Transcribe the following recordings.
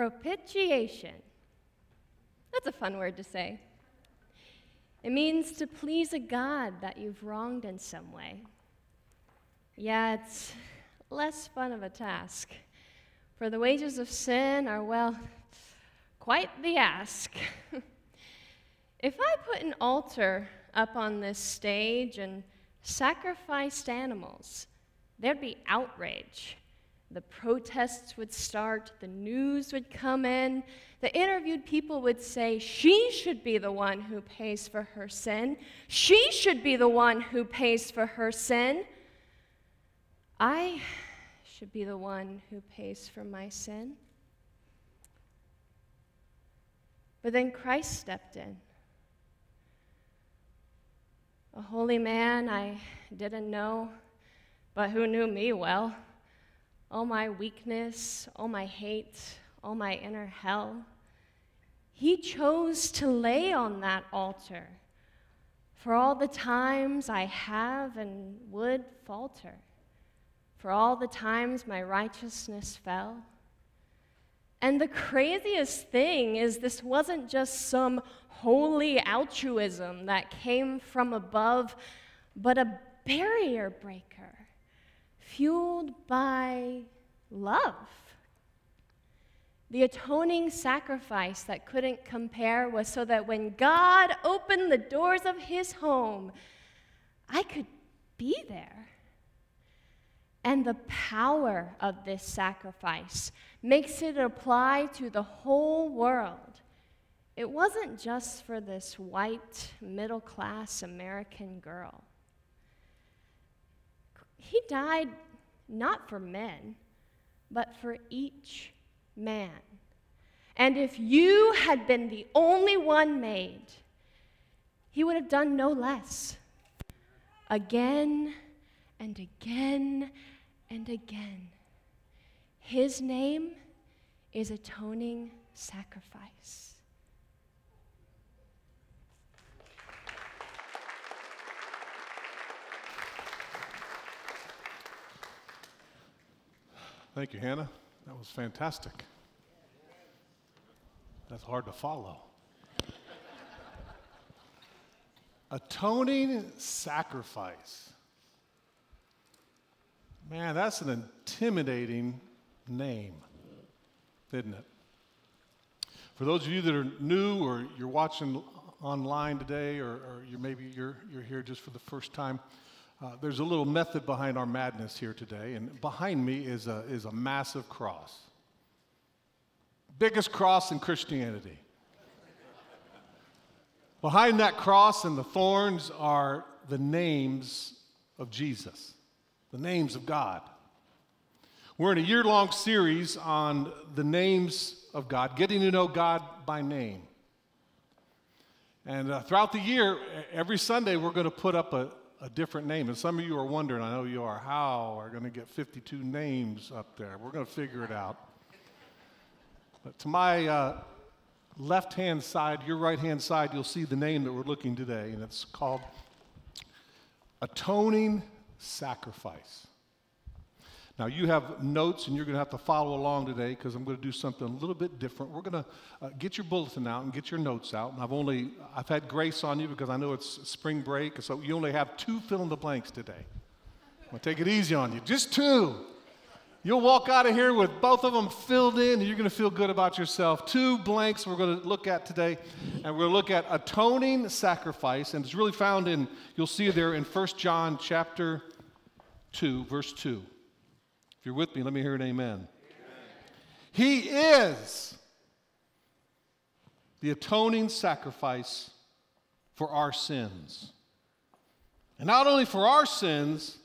Propitiation. That's a fun word to say. It means to please a God that you've wronged in some way. Yeah, it's less fun of a task, for the wages of sin are, well, quite the ask. If I put an altar up on this stage and sacrificed animals, there'd be outrage. The protests would start, the news would come in, the interviewed people would say, she should be the one who pays for her sin. She should be the one who pays for her sin. I should be the one who pays for my sin. But then Christ stepped in. A holy man I didn't know, but who knew me well. All my weakness, all my hate, all my inner hell. He chose to lay on that altar for all the times I have and would falter, for all the times my righteousness fell. And the craziest thing is this wasn't just some holy altruism that came from above, but a barrier breaker. Fueled by love. The atoning sacrifice that couldn't compare was so that when God opened the doors of his home, I could be there. And the power of this sacrifice makes it apply to the whole world. It wasn't just for this white, middle-class American girl. He died not for men, but for each man. And if you had been the only one made, he would have done no less. Again and again and again. His name is atoning sacrifice. Thank you, Hannah. That was fantastic. That's hard to follow. Atoning sacrifice. Man, that's an intimidating name, isn't it? For those of you that are new or you're watching online today or you're here just for the first time, there's a little method behind our madness here today, and behind me is a massive cross. Biggest cross in Christianity. Behind that cross and the thorns are the names of Jesus, the names of God. We're in a year-long series on the names of God, getting to know God by name. And throughout the year, every Sunday, we're going to put up a different name. And some of you are wondering, I know you are, how are going to get 52 names up there? We're going to figure it out. But to my left-hand side, your right-hand side, you'll see the name that we're looking today, and it's called Atoning Sacrifice. Now, you have notes, and you're going to have to follow along today because I'm going to do something a little bit different. We're going to get your bulletin out and get your notes out. And I've had grace on you because I know it's spring break, so you only have 2 fill-in-the-blanks today. I'm going to take it easy on you. Just 2. You'll walk out of here with both of them filled in, and you're going to feel good about yourself. 2 blanks we're going to look at today, and we're going to look at atoning sacrifice. And it's really found in, you'll see there in 1 John chapter 2, verse 2. If you're with me, let me hear an amen. Amen. He is the atoning sacrifice for our sins. And not only for our sins,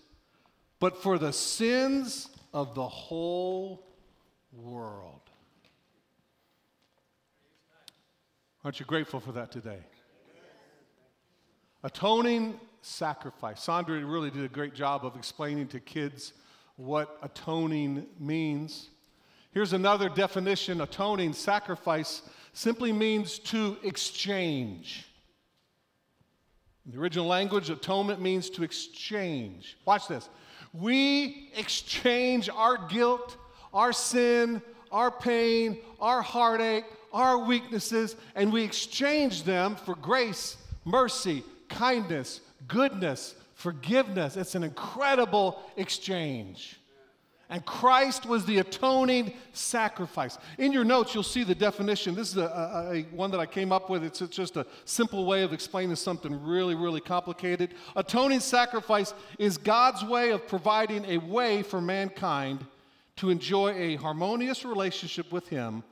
but for the sins of the whole world. Aren't you grateful for that today? Atoning sacrifice. Sandra really did a great job of explaining to kids what atoning means. Here's another definition. Atoning sacrifice simply means to exchange. In the original language, atonement means to exchange. Watch this. We exchange our guilt, our sin, our pain, our heartache, our weaknesses, and we exchange them for grace, mercy, kindness, goodness, forgiveness. It's an incredible exchange. And Christ was the atoning sacrifice. In your notes, you'll see the definition. This is a one that I came up with. It's just a simple way of explaining something really, really complicated. Atoning sacrifice is God's way of providing a way for mankind to enjoy a harmonious relationship with Him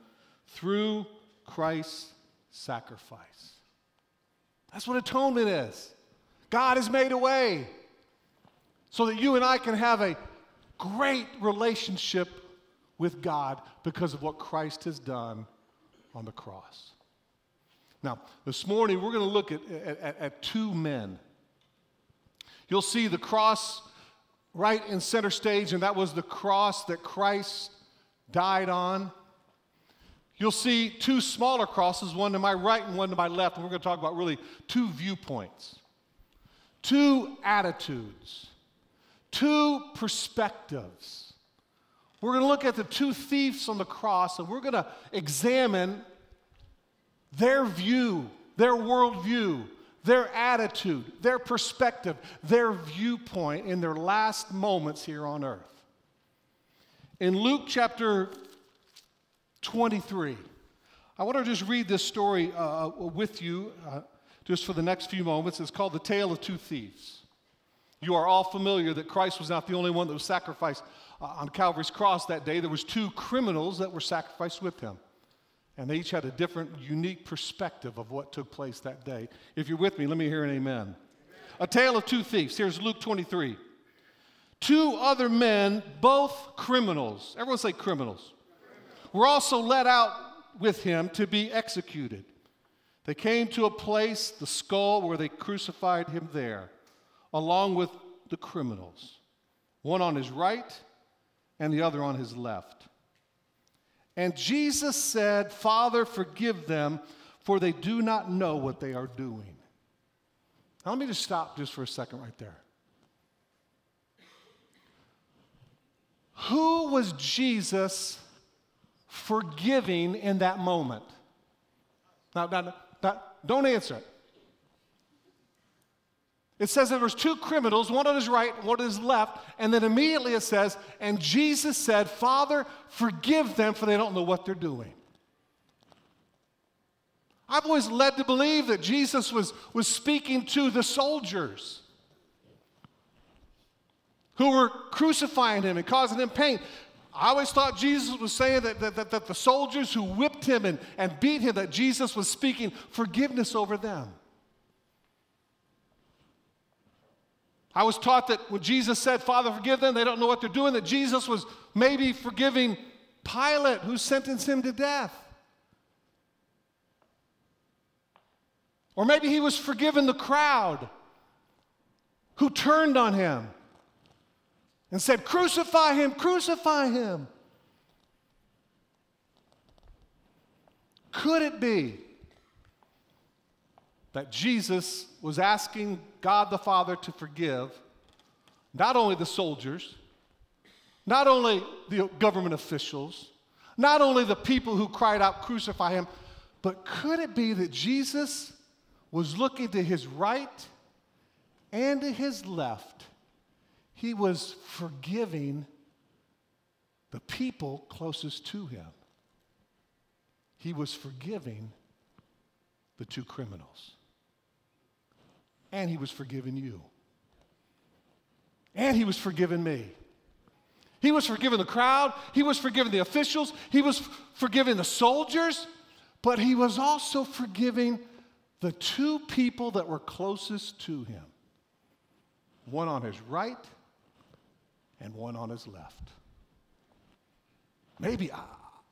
through Christ's sacrifice. That's what atonement is. God has made a way so that you and I can have a great relationship with God because of what Christ has done on the cross. Now, this morning we're going to look at two men. You'll see the cross right in center stage, and that was the cross that Christ died on. You'll see two smaller crosses, one to my right and one to my left, and we're going to talk about really two viewpoints, two attitudes, two perspectives. We're going to look at the two thieves on the cross, and we're going to examine their view, their worldview, their attitude, their perspective, their viewpoint in their last moments here on earth. In Luke chapter 23, I want to just read this story with you just for the next few moments. It's called The Tale of Two Thieves. You are all familiar that Christ was not the only one that was sacrificed on Calvary's cross that day. There was two criminals that were sacrificed with him. And they each had a different, unique perspective of what took place that day. If you're with me, let me hear an amen. Amen. A tale of two thieves. Here's Luke 23. Two other men, both criminals. Everyone say criminals. Were also led out with him to be executed. They came to a place, the skull, where they crucified him there, along with the criminals, one on his right and the other on his left. And Jesus said, Father, forgive them, for they do not know what they are doing. Now, let me just stop just for a second right there. Who was Jesus forgiving in that moment? Now, don't answer it. It says there was two criminals, one on his right, one on his left, and then immediately it says, and Jesus said, Father, forgive them, for they don't know what they're doing. I've always led to believe that Jesus was speaking to the soldiers who were crucifying him and causing him pain. I always thought Jesus was saying that the soldiers who whipped him and beat him, that Jesus was speaking forgiveness over them. I was taught that when Jesus said, Father, forgive them, they don't know what they're doing, that Jesus was maybe forgiving Pilate, who sentenced him to death. Or maybe he was forgiving the crowd who turned on him and said, crucify him, crucify him. Could it be that Jesus was asking God the Father to forgive not only the soldiers, not only the government officials, not only the people who cried out, crucify him, but could it be that Jesus was looking to his right and to his left? He was forgiving the people closest to him. He was forgiving the two criminals. And he was forgiving you. And he was forgiving me. He was forgiving the crowd. He was forgiving the officials. He was forgiving the soldiers. But he was also forgiving the two people that were closest to him. One on his right and one on his left. Maybe,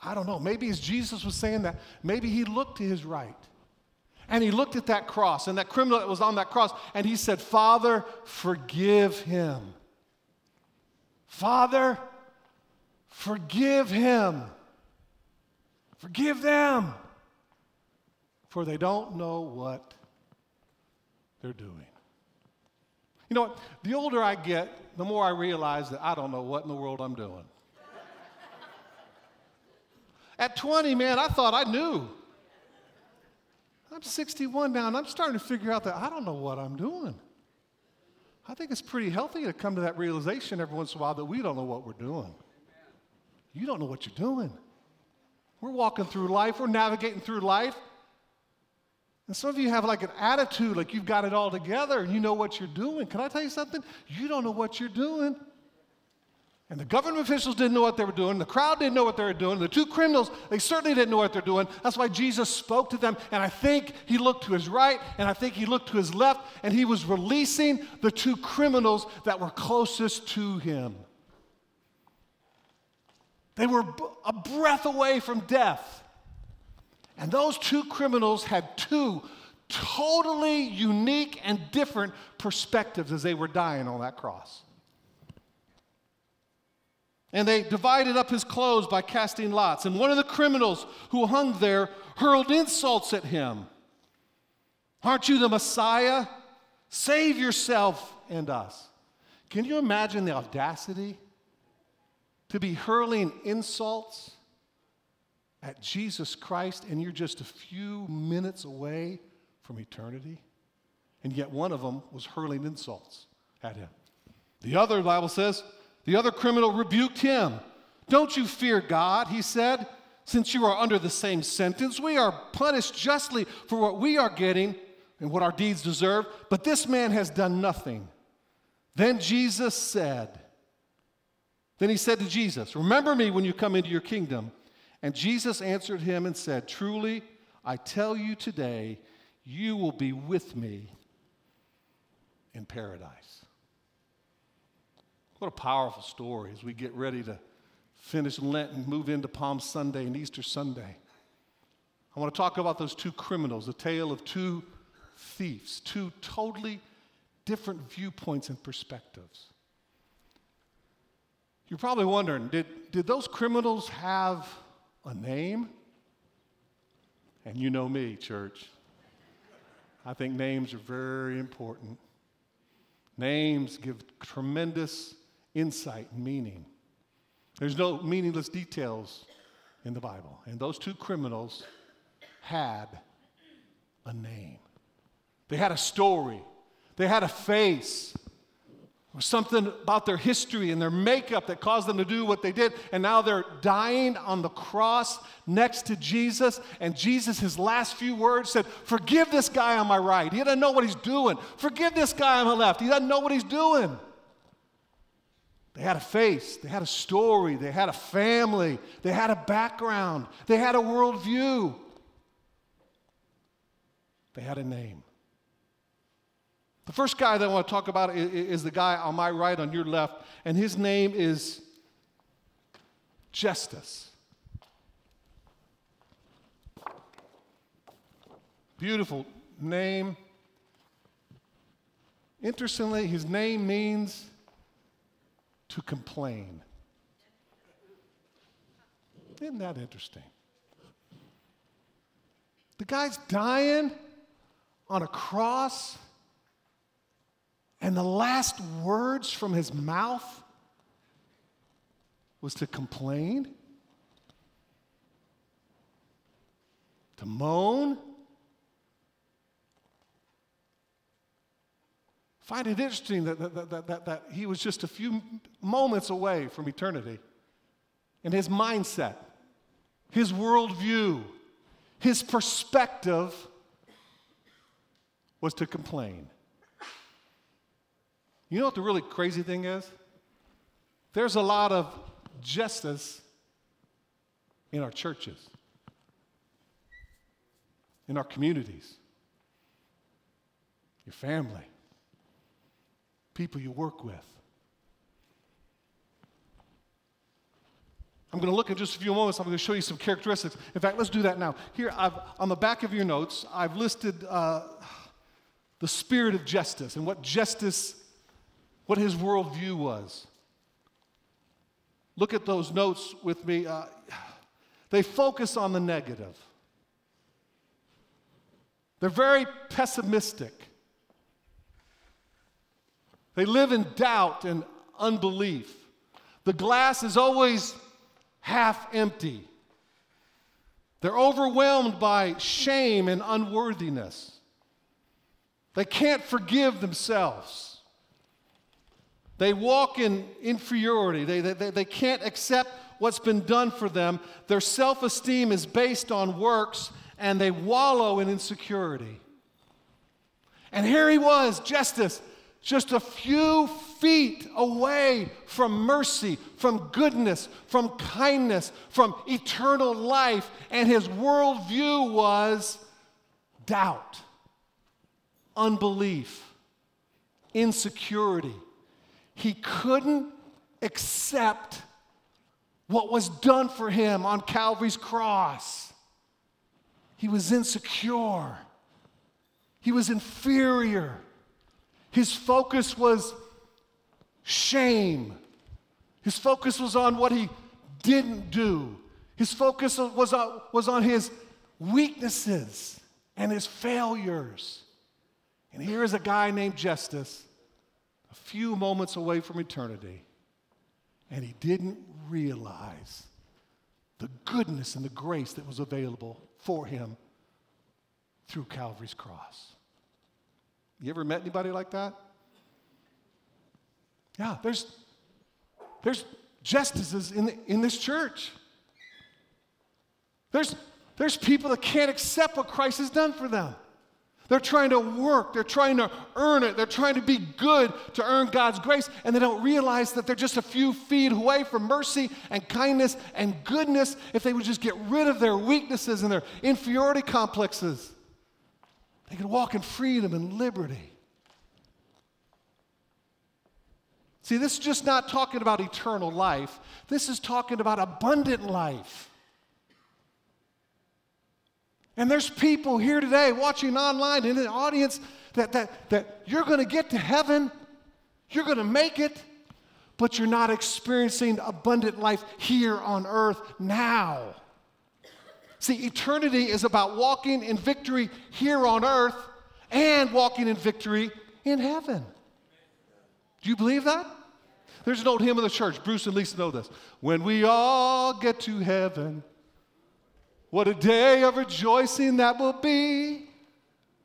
I don't know, maybe as Jesus was saying that, maybe he looked to his right. And he looked at that cross, and that criminal that was on that cross, and he said, Father, forgive him. Father, forgive him. Forgive them, for they don't know what they're doing. You know what? The older I get, the more I realize that I don't know what in the world I'm doing. At 20, man, I thought I knew. I'm 61 now, and I'm starting to figure out that I don't know what I'm doing. I think it's pretty healthy to come to that realization every once in a while that we don't know what we're doing. You don't know what you're doing. We're walking through life. We're navigating through life. And some of you have like an attitude like you've got it all together and you know what you're doing. Can I tell you something? You don't know what you're doing. And the government officials didn't know what they were doing. The crowd didn't know what they were doing. The two criminals, they certainly didn't know what they're doing. That's why Jesus spoke to them. And I think he looked to his right, and I think he looked to his left, and he was releasing the two criminals that were closest to him. They were a breath away from death. And those two criminals had two totally unique and different perspectives as they were dying on that cross. And they divided up his clothes by casting lots. And one of the criminals who hung there hurled insults at him. "Aren't you the Messiah? Save yourself and us." Can you imagine the audacity to be hurling insults at Jesus Christ, and you're just a few minutes away from eternity? And yet one of them was hurling insults at him. The other, the Bible says, the other criminal rebuked him. "Don't you fear God," he said, "since you are under the same sentence? We are punished justly for what we are getting and what our deeds deserve, but this man has done nothing." Then he said to Jesus, "Remember me when you come into your kingdom." And Jesus answered him and said, "Truly, I tell you today, you will be with me in paradise." What a powerful story as we get ready to finish Lent and move into Palm Sunday and Easter Sunday. I want to talk about those two criminals, the tale of two thieves, two totally different viewpoints and perspectives. You're probably wondering, did those criminals have a name? And you know me, church. I think names are very important. Names give tremendous insight and meaning. There's no meaningless details in the Bible. And those two criminals had a name. They had a story. They had a face. Or something about their history and their makeup that caused them to do what they did. And now they're dying on the cross next to Jesus. And Jesus, his last few words said, "Forgive this guy on my right. He doesn't know what he's doing. Forgive this guy on my left. He doesn't know what he's doing." They had a face. They had a story. They had a family. They had a background. They had a worldview. They had a name. The first guy that I want to talk about is the guy on my right, on your left, and his name is Justus. Beautiful name. Interestingly, his name means to complain. Isn't that interesting? The guy's dying on a cross, and the last words from his mouth was to complain, to moan. I find it interesting that he was just a few moments away from eternity. And his mindset, his worldview, his perspective was to complain. You know what the really crazy thing is? There's a lot of justice in our churches, in our communities, your family, people you work with. I'm going to look in just a few moments. I'm going to show you some characteristics. In fact, let's do that now. Here, on the back of your notes, I've listed the spirit of justice and what justice is. What his worldview was. Look at those notes with me. They focus on the negative. They're very pessimistic. They live in doubt and unbelief. The glass is always half empty. They're overwhelmed by shame and unworthiness. They can't forgive themselves. They walk in inferiority. They can't accept what's been done for them. Their self-esteem is based on works, and they wallow in insecurity. And here he was, Justus, just a few feet away from mercy, from goodness, from kindness, from eternal life, and his worldview was doubt, unbelief, insecurity. He couldn't accept what was done for him on Calvary's cross. He was insecure. He was inferior. His focus was shame. His focus was on what he didn't do. His focus was on his weaknesses and his failures. And here is a guy named Justus, a few moments away from eternity, and he didn't realize the goodness and the grace that was available for him through Calvary's cross. You ever met anybody like that? Yeah, there's Justuses in this church. There's people that can't accept what Christ has done for them. They're trying to work. They're trying to earn it. They're trying to be good to earn God's grace, and they don't realize that they're just a few feet away from mercy and kindness and goodness if they would just get rid of their weaknesses and their inferiority complexes. They could walk in freedom and liberty. See, this is just not talking about eternal life. This is talking about abundant life. And there's people here today watching online in the audience that you're going to get to heaven, you're going to make it, but you're not experiencing abundant life here on earth now. See, eternity is about walking in victory here on earth and walking in victory in heaven. Do you believe that? There's an old hymn of the church. Bruce and Lisa know this. When we all get to heaven, what a day of rejoicing that will be.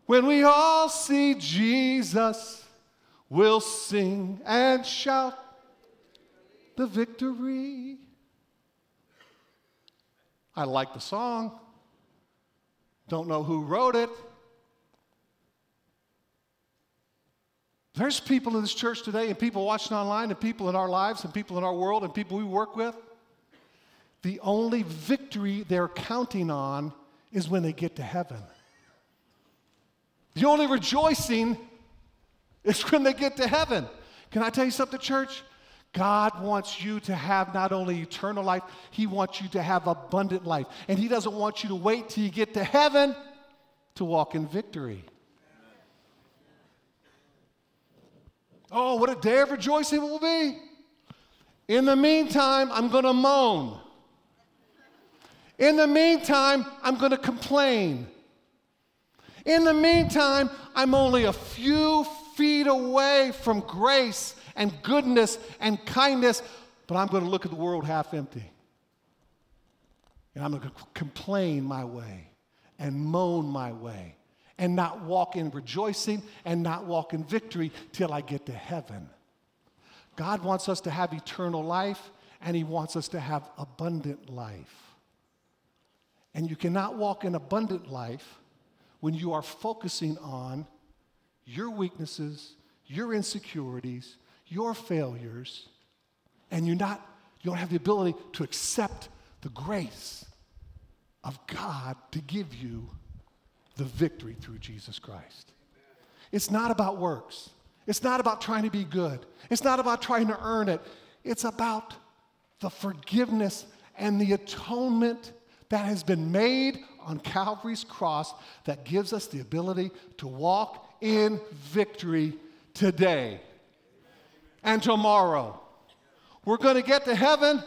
When we all see Jesus, we'll sing and shout the victory. I like the song. Don't know who wrote it. There's people in this church today and people watching online and people in our lives and people in our world and people we work with. The only victory they're counting on is when they get to heaven. The only rejoicing is when they get to heaven. Can I tell you something, church? God wants you to have not only eternal life, he wants you to have abundant life. And he doesn't want you to wait till you get to heaven to walk in victory. Oh, what a day of rejoicing it will be. In the meantime, I'm going to moan. In the meantime, I'm going to complain. In the meantime, I'm only a few feet away from grace and goodness and kindness, but I'm going to look at the world half empty. And I'm going to complain my way and moan my way and not walk in rejoicing and not walk in victory till I get to heaven. God wants us to have eternal life, and he wants us to have abundant life. And you cannot walk in abundant life when you are focusing on your weaknesses, your insecurities, your failures, and you don't have the ability to accept the grace of God to give you the victory through Jesus Christ. It's not about works. It's not about trying to be good. It's not about trying to earn it. It's about the forgiveness and the atonement that has been made on Calvary's cross that gives us the ability to walk in victory today. And tomorrow, we're going to get to heaven,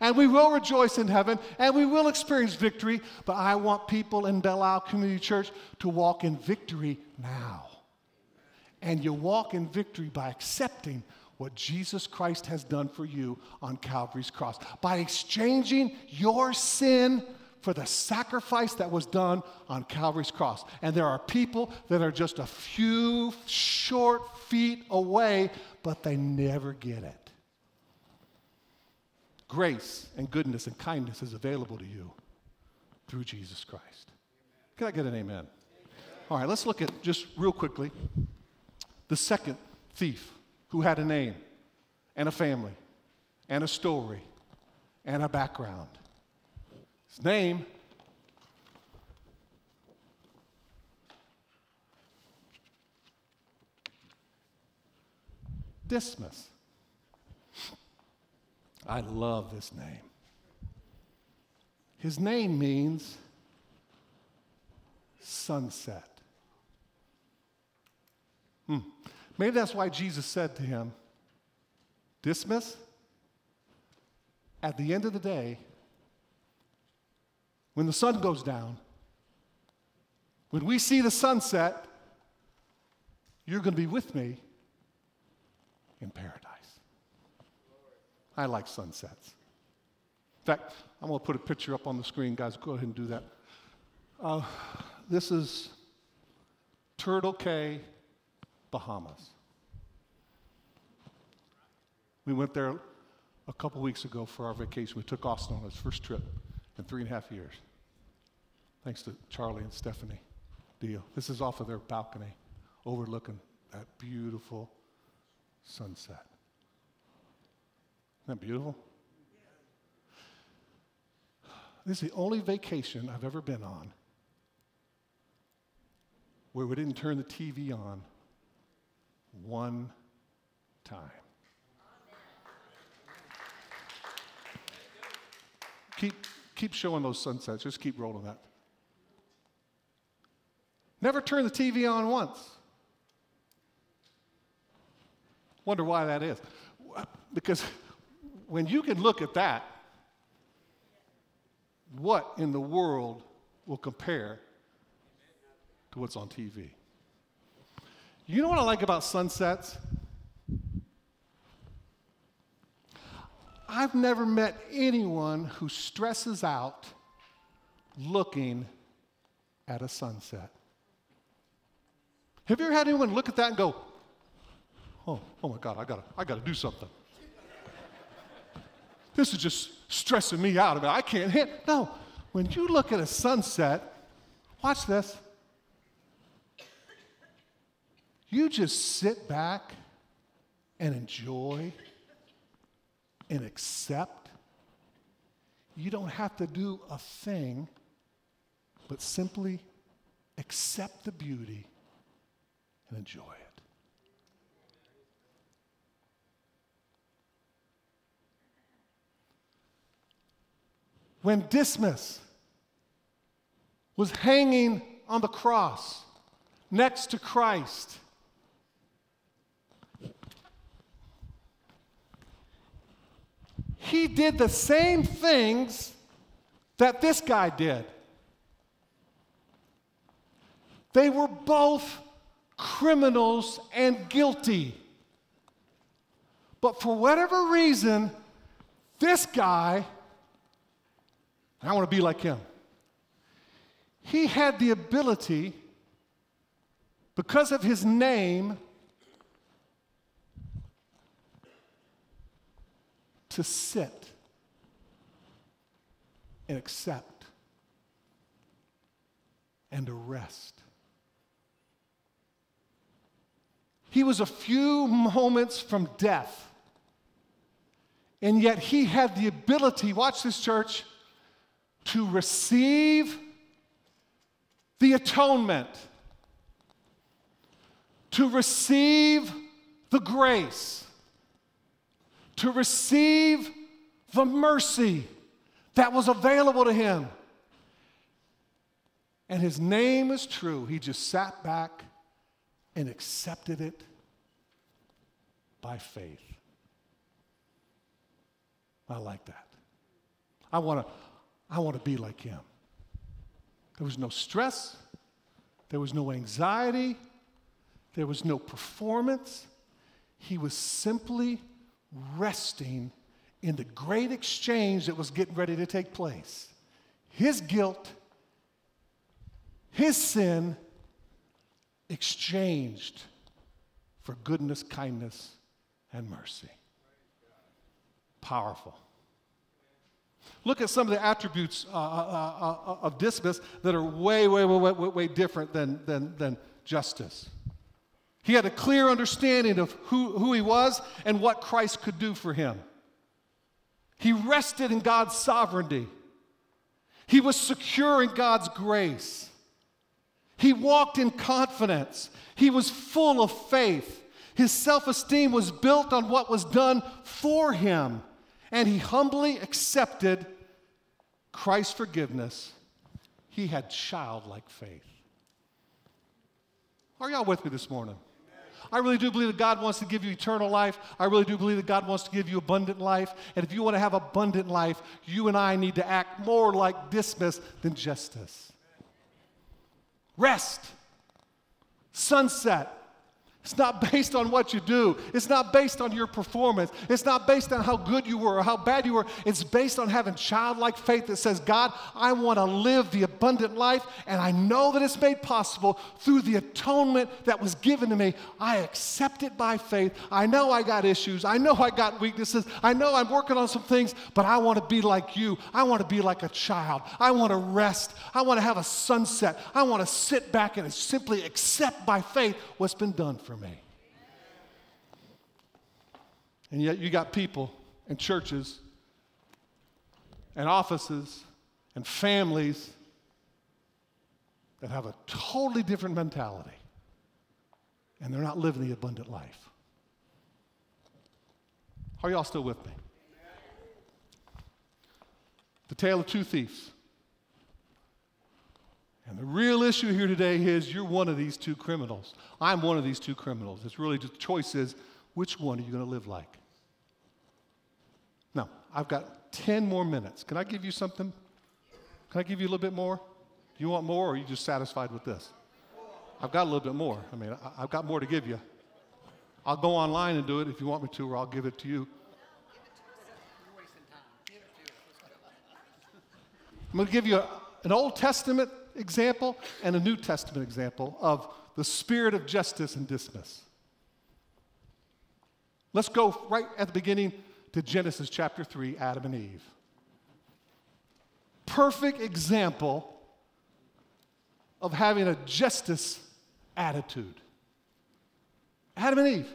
and we will rejoice in heaven, and we will experience victory, but I want people in Belle Isle Community Church to walk in victory now. And you walk in victory by accepting what Jesus Christ has done for you on Calvary's cross, by exchanging your sin for the sacrifice that was done on Calvary's cross. And there are people that are just a few short feet away, but they never get it. Grace and goodness and kindness is available to you through Jesus Christ. Can I get an amen? Amen. All right, let's look at, just real quickly, the second thief who had a name and a family and a story and a background. His name Dismas. I love this name. His name means sunset. Maybe that's why Jesus said to him, Dismas, at the end of the day, when the sun goes down, when we see the sunset, you're going to be with me in paradise. I like sunsets. In fact, I'm going to put a picture up on the screen. Guys, go ahead and do that. This is Turtle Cay, Bahamas. We went there a couple weeks ago for our vacation. We took Austin on his first trip in 3.5 years. Thanks to Charlie and Stephanie Deal. This is off of their balcony overlooking that beautiful sunset. Isn't that beautiful? This is the only vacation I've ever been on where we didn't turn the TV on one time. Keep showing those sunsets. Just keep rolling that. Never turn the TV on once. Wonder why that is. Because when you can look at that, what in the world will compare to what's on TV? You know what I like about sunsets? I've never met anyone who stresses out looking at a sunset. Have you ever had anyone look at that and go, oh my God, I gotta do something. This is just stressing me out. I can't hit. No, when you look at a sunset, watch this. You just sit back and enjoy and accept. You don't have to do a thing, but simply accept the beauty and enjoy it. When Dismas was hanging on the cross next to Christ, he did the same things that this guy did. They were both criminals and guilty. But for whatever reason, this guy, I want to be like him, he had the ability, because of his name, to sit and accept and to rest. He was a few moments from death, and yet he had the ability, watch this, church, to receive the atonement, to receive the grace, to receive the mercy that was available to him. And his name is true. He just sat back and accepted it by faith. I like that. I want to be like him. There was no stress. There was no anxiety. There was no performance. He was simply resting in the great exchange that was getting ready to take place. his guilt, his sin, exchanged for goodness, kindness, and mercy. Powerful. Look at some of the attributes of Dismas that are way different than Justus. He had a clear understanding of who he was and what Christ could do for him. He rested in God's sovereignty. He was secure in God's grace. He walked in confidence. He was full of faith. His self-esteem was built on what was done for him. And he humbly accepted Christ's forgiveness. He had childlike faith. Are y'all with me this morning? I really do believe that God wants to give you eternal life. I really do believe that God wants to give you abundant life. And if you want to have abundant life, you and I need to act more like Dismas than Justus. Rest. Sunset. It's not based on what you do. It's not based on your performance. It's not based on how good you were or how bad you were. It's based on having childlike faith that says, God, I want to live the abundant life, and I know that it's made possible through the atonement that was given to me. I accept it by faith. I know I got issues. I know I got weaknesses. I know I'm working on some things, but I want to be like you. I want to be like a child. I want to rest. I want to have a sunset. I want to sit back and simply accept by faith what's been done for me. And yet you got people and churches and offices and families that have a totally different mentality, and they're not living the abundant life. Are y'all still with me? The tale of two thieves. And the real issue here today is you're one of these two criminals. I'm one of these two criminals. It's really the choice is, which one are you going to live like? Now, I've got 10 more minutes. Can I give you something? Can I give you a little bit more? Do you want more, or are you just satisfied with this? I've got a little bit more. I mean, I've got more to give you. I'll go online and do it if you want me to, or I'll give it to you. I'm going to give you an Old Testament example and a New Testament example of the spirit of Justus and Dismas. Let's go right at the beginning to Genesis chapter 3, Adam and Eve. Perfect example of having a Justus attitude. Adam and Eve.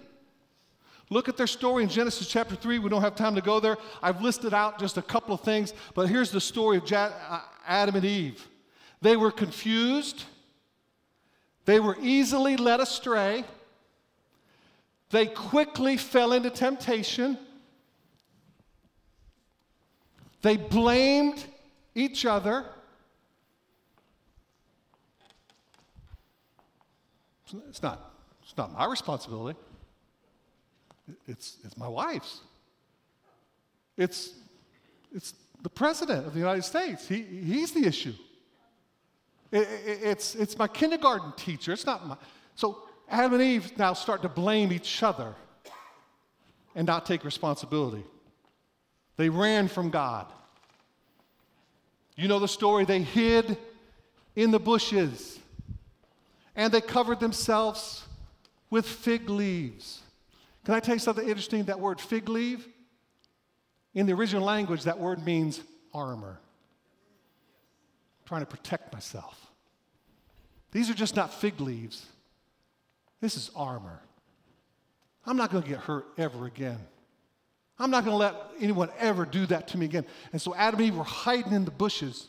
Look at their story in Genesis chapter 3. We don't have time to go there. I've listed out just a couple of things, but here's the story of Adam and Eve. They were confused. They were easily led astray. They quickly fell into temptation. They blamed each other. It's not my responsibility. It's my wife's. It's the president of the United States. He's the issue. It's my kindergarten teacher. It's not my. So Adam and Eve now start to blame each other and not take responsibility. They ran from God. You know the story. They hid in the bushes, and they covered themselves with fig leaves. Can I tell you something interesting? That word fig leaf, in the original language, that word means armor. Trying to protect myself. These are just not fig leaves. This is armor. I'm not going to get hurt ever again. I'm not going to let anyone ever do that to me again. And so Adam and Eve were hiding in the bushes.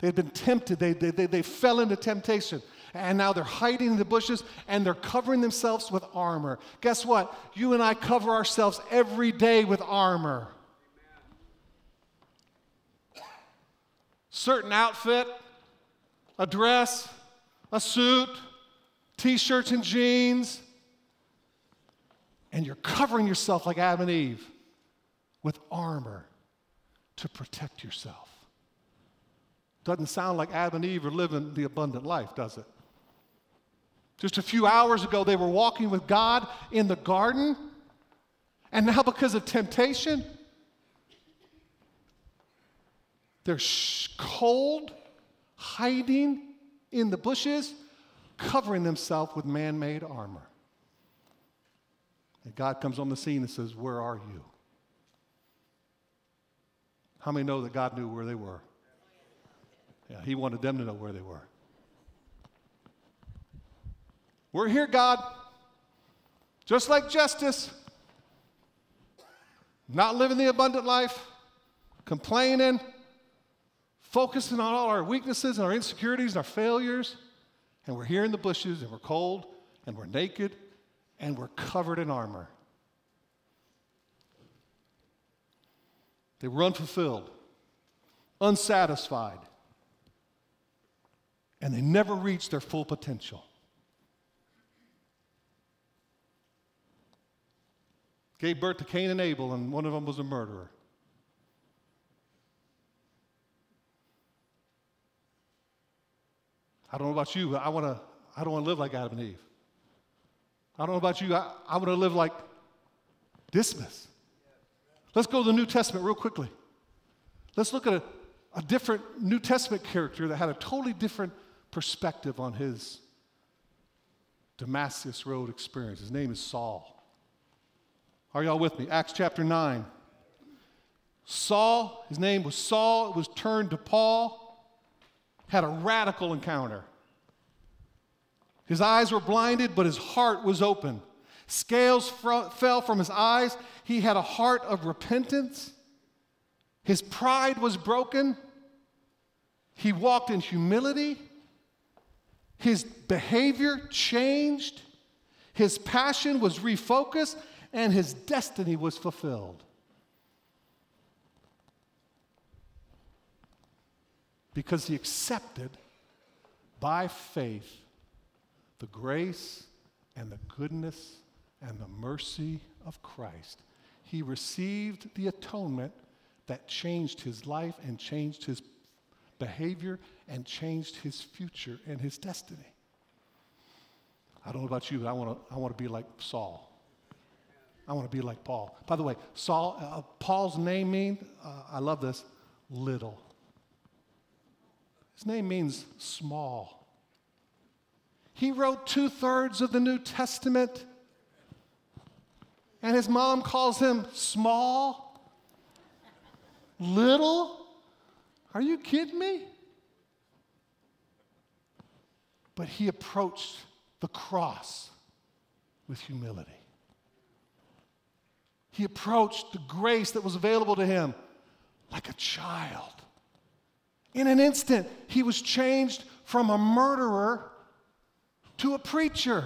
They had been tempted. They fell into temptation. And now they're hiding in the bushes, and they're covering themselves with armor. Guess what? You and I cover ourselves every day with armor. Certain outfit. A dress, a suit, t-shirts and jeans, and you're covering yourself like Adam and Eve with armor to protect yourself. Doesn't sound like Adam and Eve are living the abundant life, does it? Just a few hours ago, they were walking with God in the garden, and now because of temptation, They're cold, hiding in the bushes, covering themselves with man-made armor. And God comes on the scene and says, where are you? How many know that God knew where they were? Yeah, he wanted them to know where they were. We're here, God. Just like Justus. Not living the abundant life. Complaining. Focusing on all our weaknesses and our insecurities and our failures. And we're here in the bushes and we're cold and we're naked and we're covered in armor. They were unfulfilled, unsatisfied, and they never reached their full potential. Gave birth to Cain and Abel, and one of them was a murderer. I don't know about you, but I don't want to live like Adam and Eve. I don't know about you, I want to live like Dismas. Let's go to the New Testament real quickly. Let's look at a different New Testament character that had a totally different perspective on his Damascus Road experience. His name is Saul. Are y'all with me? Acts chapter 9. Saul, his name was Saul. It was turned to Paul. Had a radical encounter. His eyes were blinded, but his heart was open. Scales fell from his eyes. He had a heart of repentance. His pride was broken. He walked in humility. His behavior changed. His passion was refocused, and his destiny was fulfilled. Because he accepted by faith the grace and the goodness and the mercy of Christ. He received the atonement that changed his life and changed his behavior and changed his future and his destiny. I don't know about you, but I want to be like Saul. I want to be like Paul. By the way, Paul's name means, I love this, little. His name means small. He wrote 2/3 of the New Testament. And his mom calls him small, little. Are you kidding me? But he approached the cross with humility. He approached the grace that was available to him like a child. In an instant, he was changed from a murderer to a preacher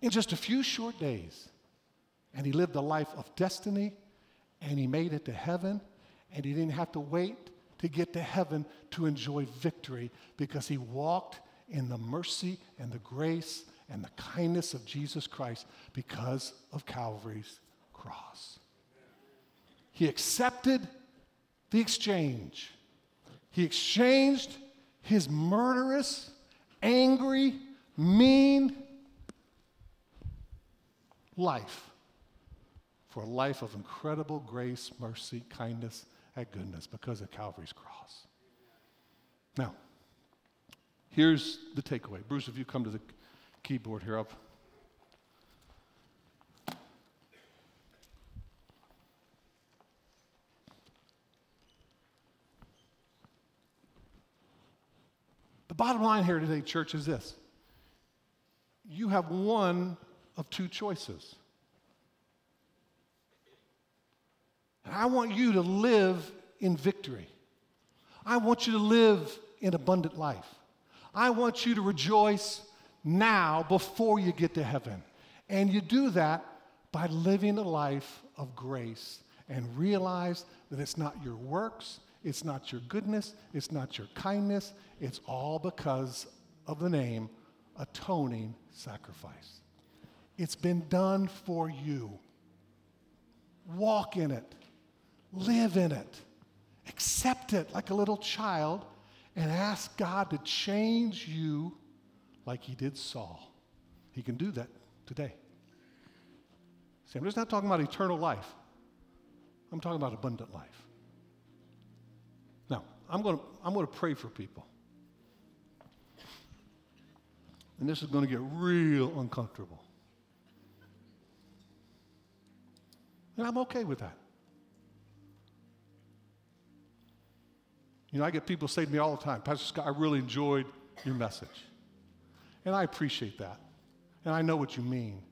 in just a few short days. And he lived a life of destiny, and he made it to heaven, and he didn't have to wait to get to heaven to enjoy victory because he walked in the mercy and the grace and the kindness of Jesus Christ because of Calvary's cross. He accepted the exchange. He exchanged his murderous, angry, mean life for a life of incredible grace, mercy, kindness, and goodness because of Calvary's cross. Now, here's the takeaway. Bruce, if you come to the keyboard here. The bottom line here today, church, is this. You have one of two choices. And I want you to live in victory. I want you to live in abundant life. I want you to rejoice now before you get to heaven. And you do that by living a life of grace and realize that it's not your works, it's not your goodness, it's not your kindness, it's all because of the name atoning sacrifice. It's been done for you. Walk in it. Live in it. Accept it like a little child and ask God to change you like he did Saul. He can do that today. See, I'm just not talking about eternal life. I'm talking about abundant life. Now, I'm going to pray for people. And this is going to get real uncomfortable. And I'm okay with that. You know, I get people say to me all the time, Pastor Scott, I really enjoyed your message. And I appreciate that. And I know what you mean.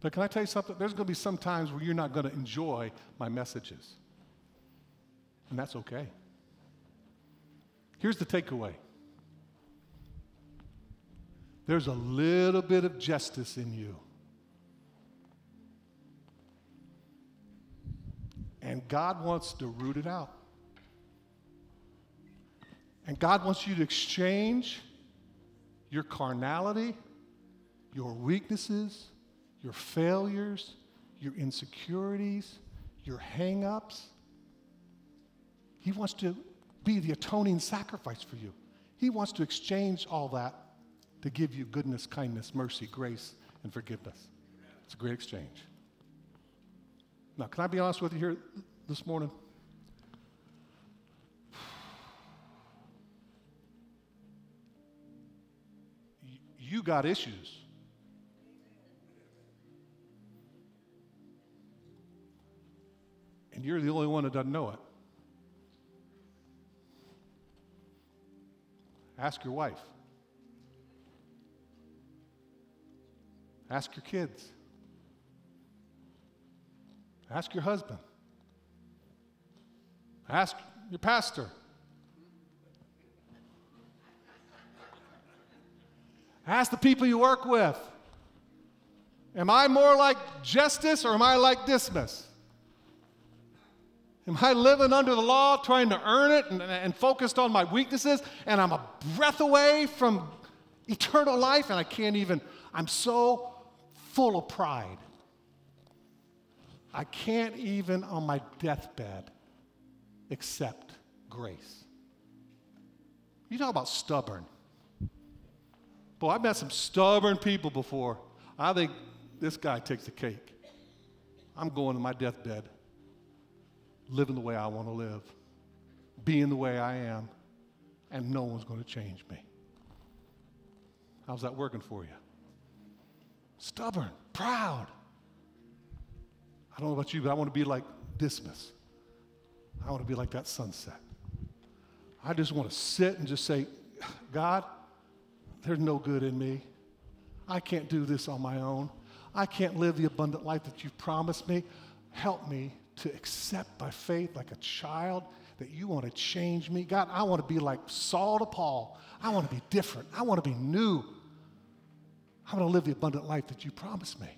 But can I tell you something? There's going to be some times where you're not going to enjoy my messages. And that's okay. Here's the takeaway. There's a little bit of justice in you. And God wants to root it out. And God wants you to exchange your carnality, your weaknesses, your failures, your insecurities, your hang-ups. He wants to be the atoning sacrifice for you. He wants to exchange all that to give you goodness, kindness, mercy, grace, and forgiveness. It's a great exchange. Now, can I be honest with you here this morning? You got issues. And you're the only one that doesn't know it. Ask your wife. Ask your kids. Ask your husband. Ask your pastor. Ask the people you work with. Am I more like Justus or am I like Dismas? Am I living under the law, trying to earn it and focused on my weaknesses, and I'm a breath away from eternal life, and I'm so full of pride. I can't even on my deathbed accept grace. You talk about stubborn. Boy, I've met some stubborn people before. I think this guy takes the cake. I'm going to my deathbed, living the way I want to live, being the way I am, and no one's going to change me. How's that working for you? Stubborn, proud. I don't know about you, but I want to be like Dismas. I want to be like that sunset. I just want to sit and just say, God, there's no good in me. I can't do this on my own. I can't live the abundant life that you've promised me. Help me to accept by faith like a child that you want to change me. God, I want to be like Saul to Paul. I want to be different. I want to be new. I want to live the abundant life that you promised me.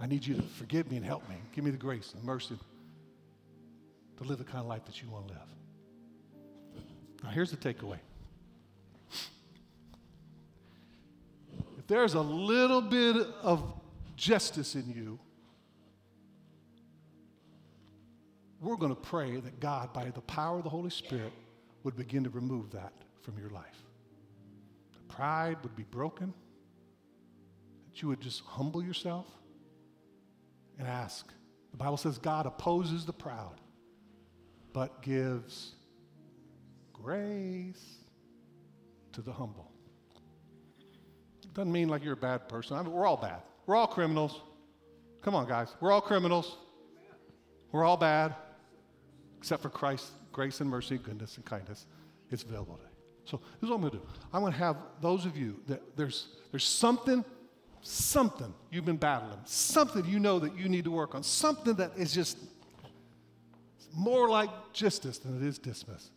I need you to forgive me and help me. Give me the grace and mercy to live the kind of life that you want to live. Now, here's the takeaway. If there's a little bit of justice in you, we're going to pray that God, by the power of the Holy Spirit, would begin to remove that from your life. The pride would be broken, that you would just humble yourself and ask. The Bible says God opposes the proud, but gives grace to the humble. It doesn't mean like you're a bad person. I mean, we're all bad. We're all criminals. Come on, guys. We're all criminals. We're all bad, except for Christ's grace and mercy, goodness and kindness. It's available today. So this is what I'm going to do. I'm going to have those of you that there's something you've been battling, something you know that you need to work on, something that is just more like Justus than it is Dismas.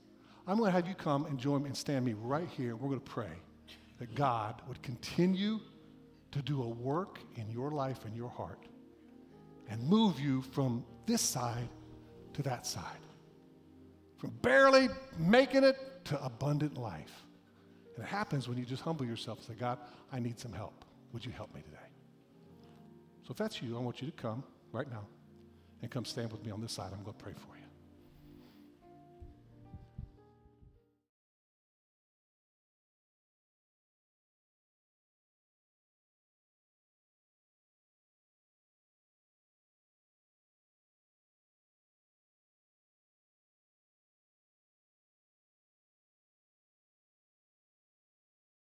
I'm going to have you come and join me and stand me right here. We're going to pray that God would continue to do a work in your life and your heart and move you from this side to that side, from barely making it to abundant life. And it happens when you just humble yourself and say, God, I need some help. Would you help me today? So if that's you, I want you to come right now and come stand with me on this side. I'm going to pray for you.